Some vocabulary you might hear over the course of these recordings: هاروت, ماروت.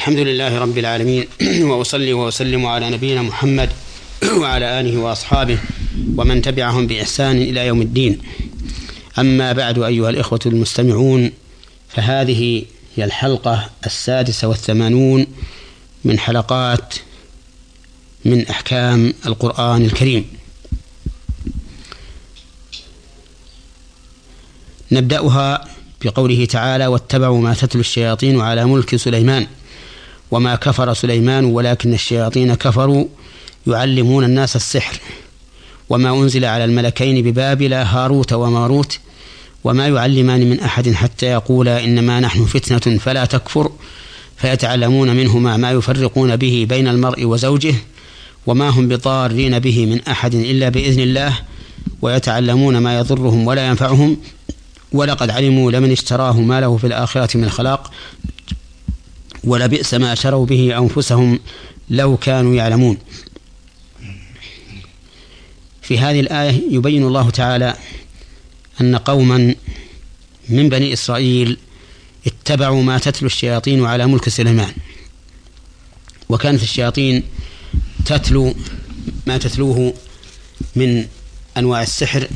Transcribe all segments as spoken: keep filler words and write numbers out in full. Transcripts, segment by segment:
الحمد لله رب العالمين، وأصلي وأسلم على نبينا محمد وعلى آله وأصحابه ومن تبعهم بإحسان إلى يوم الدين. أما بعد أيها الإخوة المستمعون، فهذه هي الحلقة السادسة والثمانون من حلقات من أحكام القرآن الكريم. نبدأها بقوله تعالى: واتبعوا ما تتلو الشياطين على ملك سليمان وما كفر سليمان ولكن الشياطين كفروا يعلمون الناس السحر وما أنزل على الملكين ببابل هاروت وماروت وما يعلمان من أحد حتى يقولا إنما نحن فتنة فلا تكفر فيتعلمون منهما ما يفرقون به بين المرء وزوجه وما هم بضارين به من أحد إلا بإذن الله ويتعلمون ما يضرهم ولا ينفعهم ولقد علموا لمن اشتراه ما له في الآخرة من خلاق ولبئس ما شروا به أنفسهم لو كانوا يعلمون. في هذه الآية يبين الله تعالى أن قوما من بني إسرائيل اتبعوا ما تتلو الشياطين على ملك سليمان، وكانت الشياطين تتلو ما تتلوه من أنواع السحر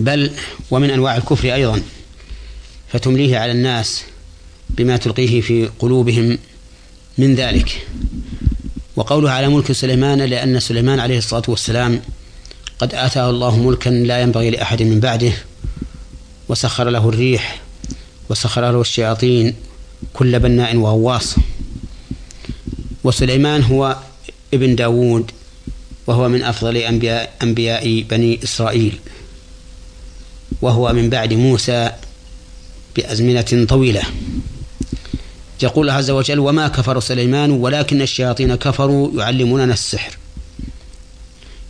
بل ومن أنواع الكفر أيضا، فتمليه على الناس بما تلقيه في قلوبهم من ذلك. وقوله على ملك سليمان لأن سليمان عليه الصلاة والسلام قد آتاه الله ملكا لا ينبغي لأحد من بعده، وسخر له الريح وسخر له الشياطين كل بناء وغواص. وسليمان هو ابن داود وهو من أفضل أنبياء, أنبياء بني إسرائيل، وهو من بعد موسى بأزمنة طويلة. يقول عز وجل: وما كفر سليمان ولكن الشياطين كفروا يعلموننا السحر،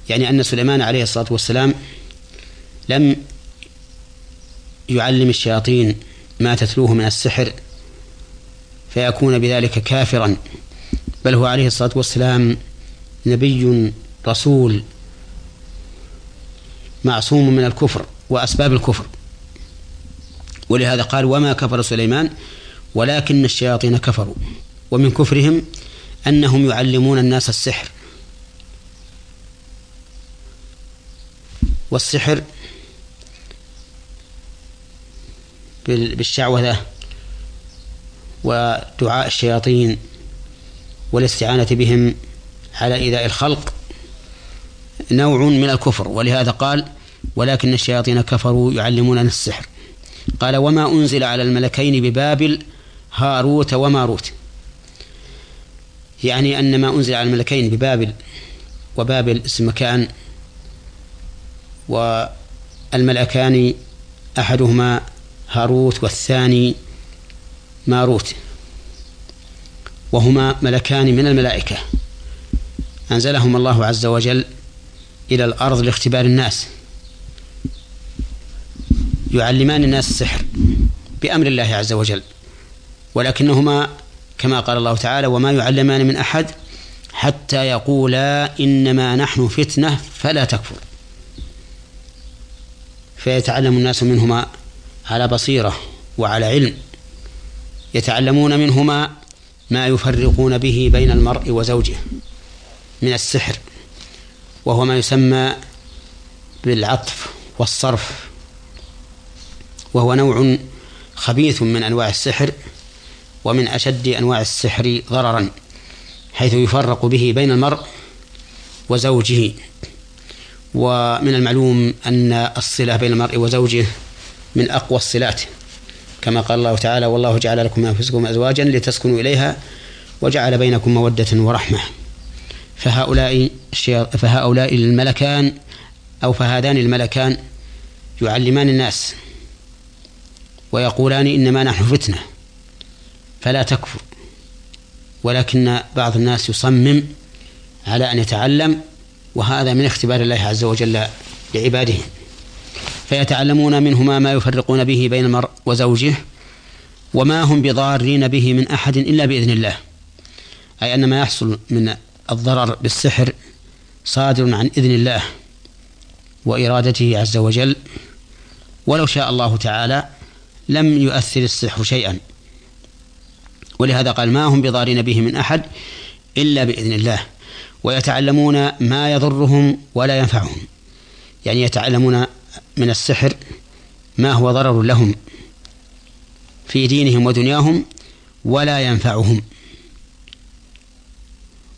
يعني أن سليمان عليه الصلاة والسلام لم يعلم الشياطين ما تتلوه من السحر فيكون بذلك كافرا، بل هو عليه الصلاة والسلام نبي رسول معصوم من الكفر وأسباب الكفر، ولهذا قال: وما كفر سليمان ولكن الشياطين كفروا. ومن كفرهم أنهم يعلمون الناس السحر، والسحر بالشعوذة ودعاء الشياطين والاستعانة بهم على إيذاء الخلق نوع من الكفر، ولهذا قال: ولكن الشياطين كفروا يعلموننا السحر. قال: وما أنزل على الملكين ببابل هاروت وماروت، يعني أن ما أنزل على الملكين ببابل، وبابل اسم مكان، والملكان أحدهما هاروت والثاني ماروت، وهما ملكان من الملائكة أنزلهم الله عز وجل إلى الأرض لاختبار الناس، يعلمان الناس السحر بأمر الله عز وجل، ولكنهما كما قال الله تعالى: وما يعلمان من أحد حتى يقولا إنما نحن فتنة فلا تكفر فيتعلم الناس منهما على بصيرة وعلى علم، يتعلمون منهما ما يفرقون به بين المرء وزوجه من السحر، وهو ما يسمى بالعطف والصرف، وهو نوع خبيث من أنواع السحر ومن أشد أنواع السحر ضررا، حيث يفرق به بين المرء وزوجه. ومن المعلوم أن الصلة بين المرء وزوجه من أقوى الصلات، كما قال الله تعالى: والله جعل لكم أنفسكم أزواجا لتسكنوا إليها وجعل بينكم مودة ورحمة. فهؤلاء, فهؤلاء الملكان أو فهذان الملكان يعلمان الناس ويقولان إنما نحن فتنة فلا تكفر، ولكن بعض الناس يصمم على أن يتعلم، وهذا من اختبار الله عز وجل لعباده، فيتعلمون منهما ما يفرقون به بين المرء وزوجه وما هم بضارين به من أحد إلا بإذن الله، أي أن ما يحصل من الضرر بالسحر صادر عن إذن الله وإرادته عز وجل، ولو شاء الله تعالى لم يؤثر السحر شيئا، ولهذا قال ما هم بضارين به من أحد إلا بإذن الله، ويتعلمون ما يضرهم ولا ينفعهم، يعني يتعلمون من السحر ما هو ضرر لهم في دينهم ودنياهم ولا ينفعهم،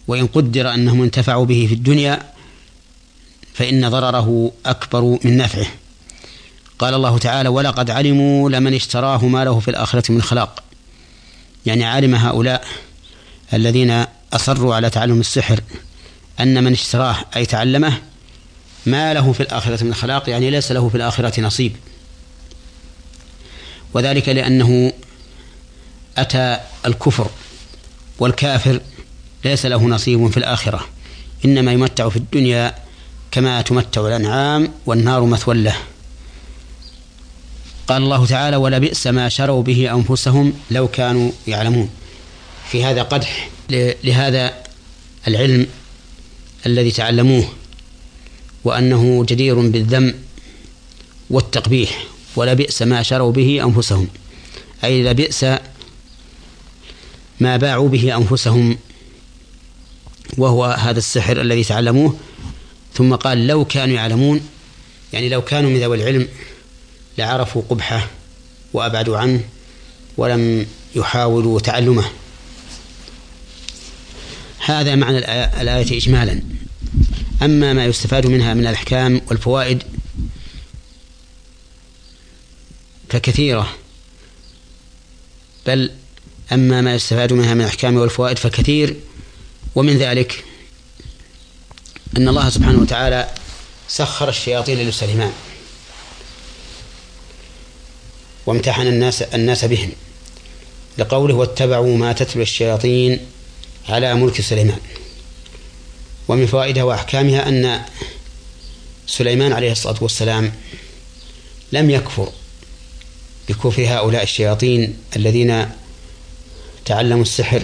وإن قدر أنهم انتفعوا به في الدنيا فإن ضرره أكبر من نفعه. قال الله تعالى ولقد علموا لمن اشتراه ما له في الآخرة من خلاق، يعني علم هؤلاء الذين أصروا على تعلم السحر أن من اشتراه أي تعلمه ما له في الآخرة من خلاق، يعني ليس له في الآخرة نصيب، وذلك لأنه أتى الكفر، والكافر ليس له نصيب في الآخرة، إنما يمتع في الدنيا كما تمتع الأنعام والنار مثوى له. قال الله تعالى ولبئس ما شروا به أنفسهم لو كانوا يعلمون، في هذا قدح لهذا العلم الذي تعلموه، وأنه جدير بالذم والتقبيح. ولبئس ما شروا به أنفسهم أي لبئس ما باعوا به أنفسهم، وهو هذا السحر الذي تعلموه. ثم قال لو كانوا يعلمون، يعني لو كانوا من ذوي العلم لعرفوا قبحه وأبعدوا عنه ولم يحاولوا تعلمه. هذا معنى الآية إجمالا. أما ما يستفاد منها من الأحكام والفوائد فكثيرة، بل أما ما يستفاد منها من الأحكام والفوائد فكثير. ومن ذلك أن الله سبحانه وتعالى سخر الشياطين لسليمان وامتحن الناس, الناس بهم لقوله واتبعوا ما تتلو الشياطين على ملك سليمان. ومن فوائدها وأحكامها أن سليمان عليه الصلاة والسلام لم يكفر بكفر هؤلاء الشياطين الذين تعلموا السحر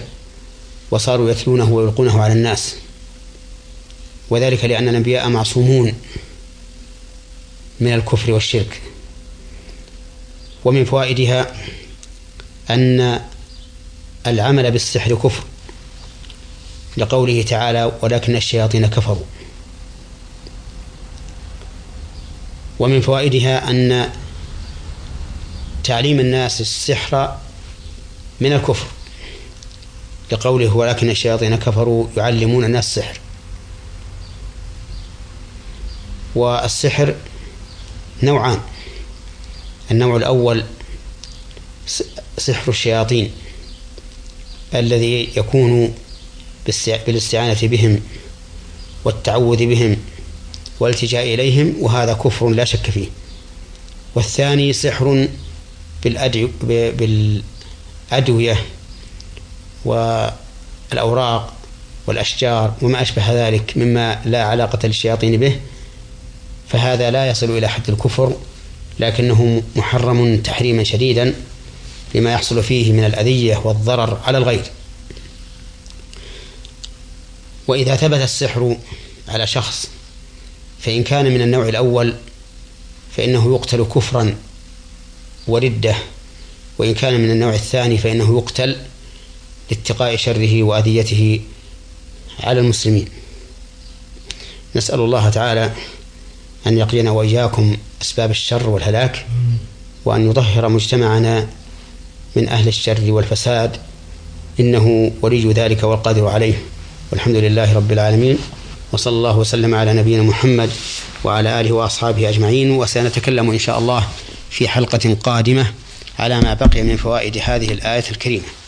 وصاروا يتلونه ويلقونه على الناس، وذلك لأن الأنبياء معصومون من الكفر والشرك. ومن فوائدها أن العمل بالسحر كفر لقوله تعالى ولكن الشياطين كفروا. ومن فوائدها أن تعليم الناس السحر من الكفر لقوله ولكن الشياطين كفروا يعلمون الناس السحر. والسحر نوعان، النوع الأول سحر الشياطين الذي يكون بالاستعانة بهم والتعوذ بهم والالتجاء إليهم، وهذا كفر لا شك فيه. والثاني سحر بالأدوية والأوراق والأشجار وما أشبه ذلك مما لا علاقة للشياطين به، فهذا لا يصل إلى حد الكفر لكنه محرم تحريما شديدا لما يحصل فيه من الأذية والضرر على الغير. وإذا ثبت السحر على شخص فإن كان من النوع الأول فإنه يقتل كفرا وردة، وإن كان من النوع الثاني فإنه يقتل لاتقاء شره وأذيته على المسلمين. نسأل الله تعالى أن يقينا وإياكم أسباب الشر والهلاك، وأن يطهر مجتمعنا من أهل الشر والفساد، إنه ولي ذلك والقادر عليه. والحمد لله رب العالمين، وصلى الله وسلم على نبينا محمد وعلى آله وأصحابه أجمعين. وسنتكلم إن شاء الله في حلقة قادمة على ما بقي من فوائد هذه الآية الكريمة.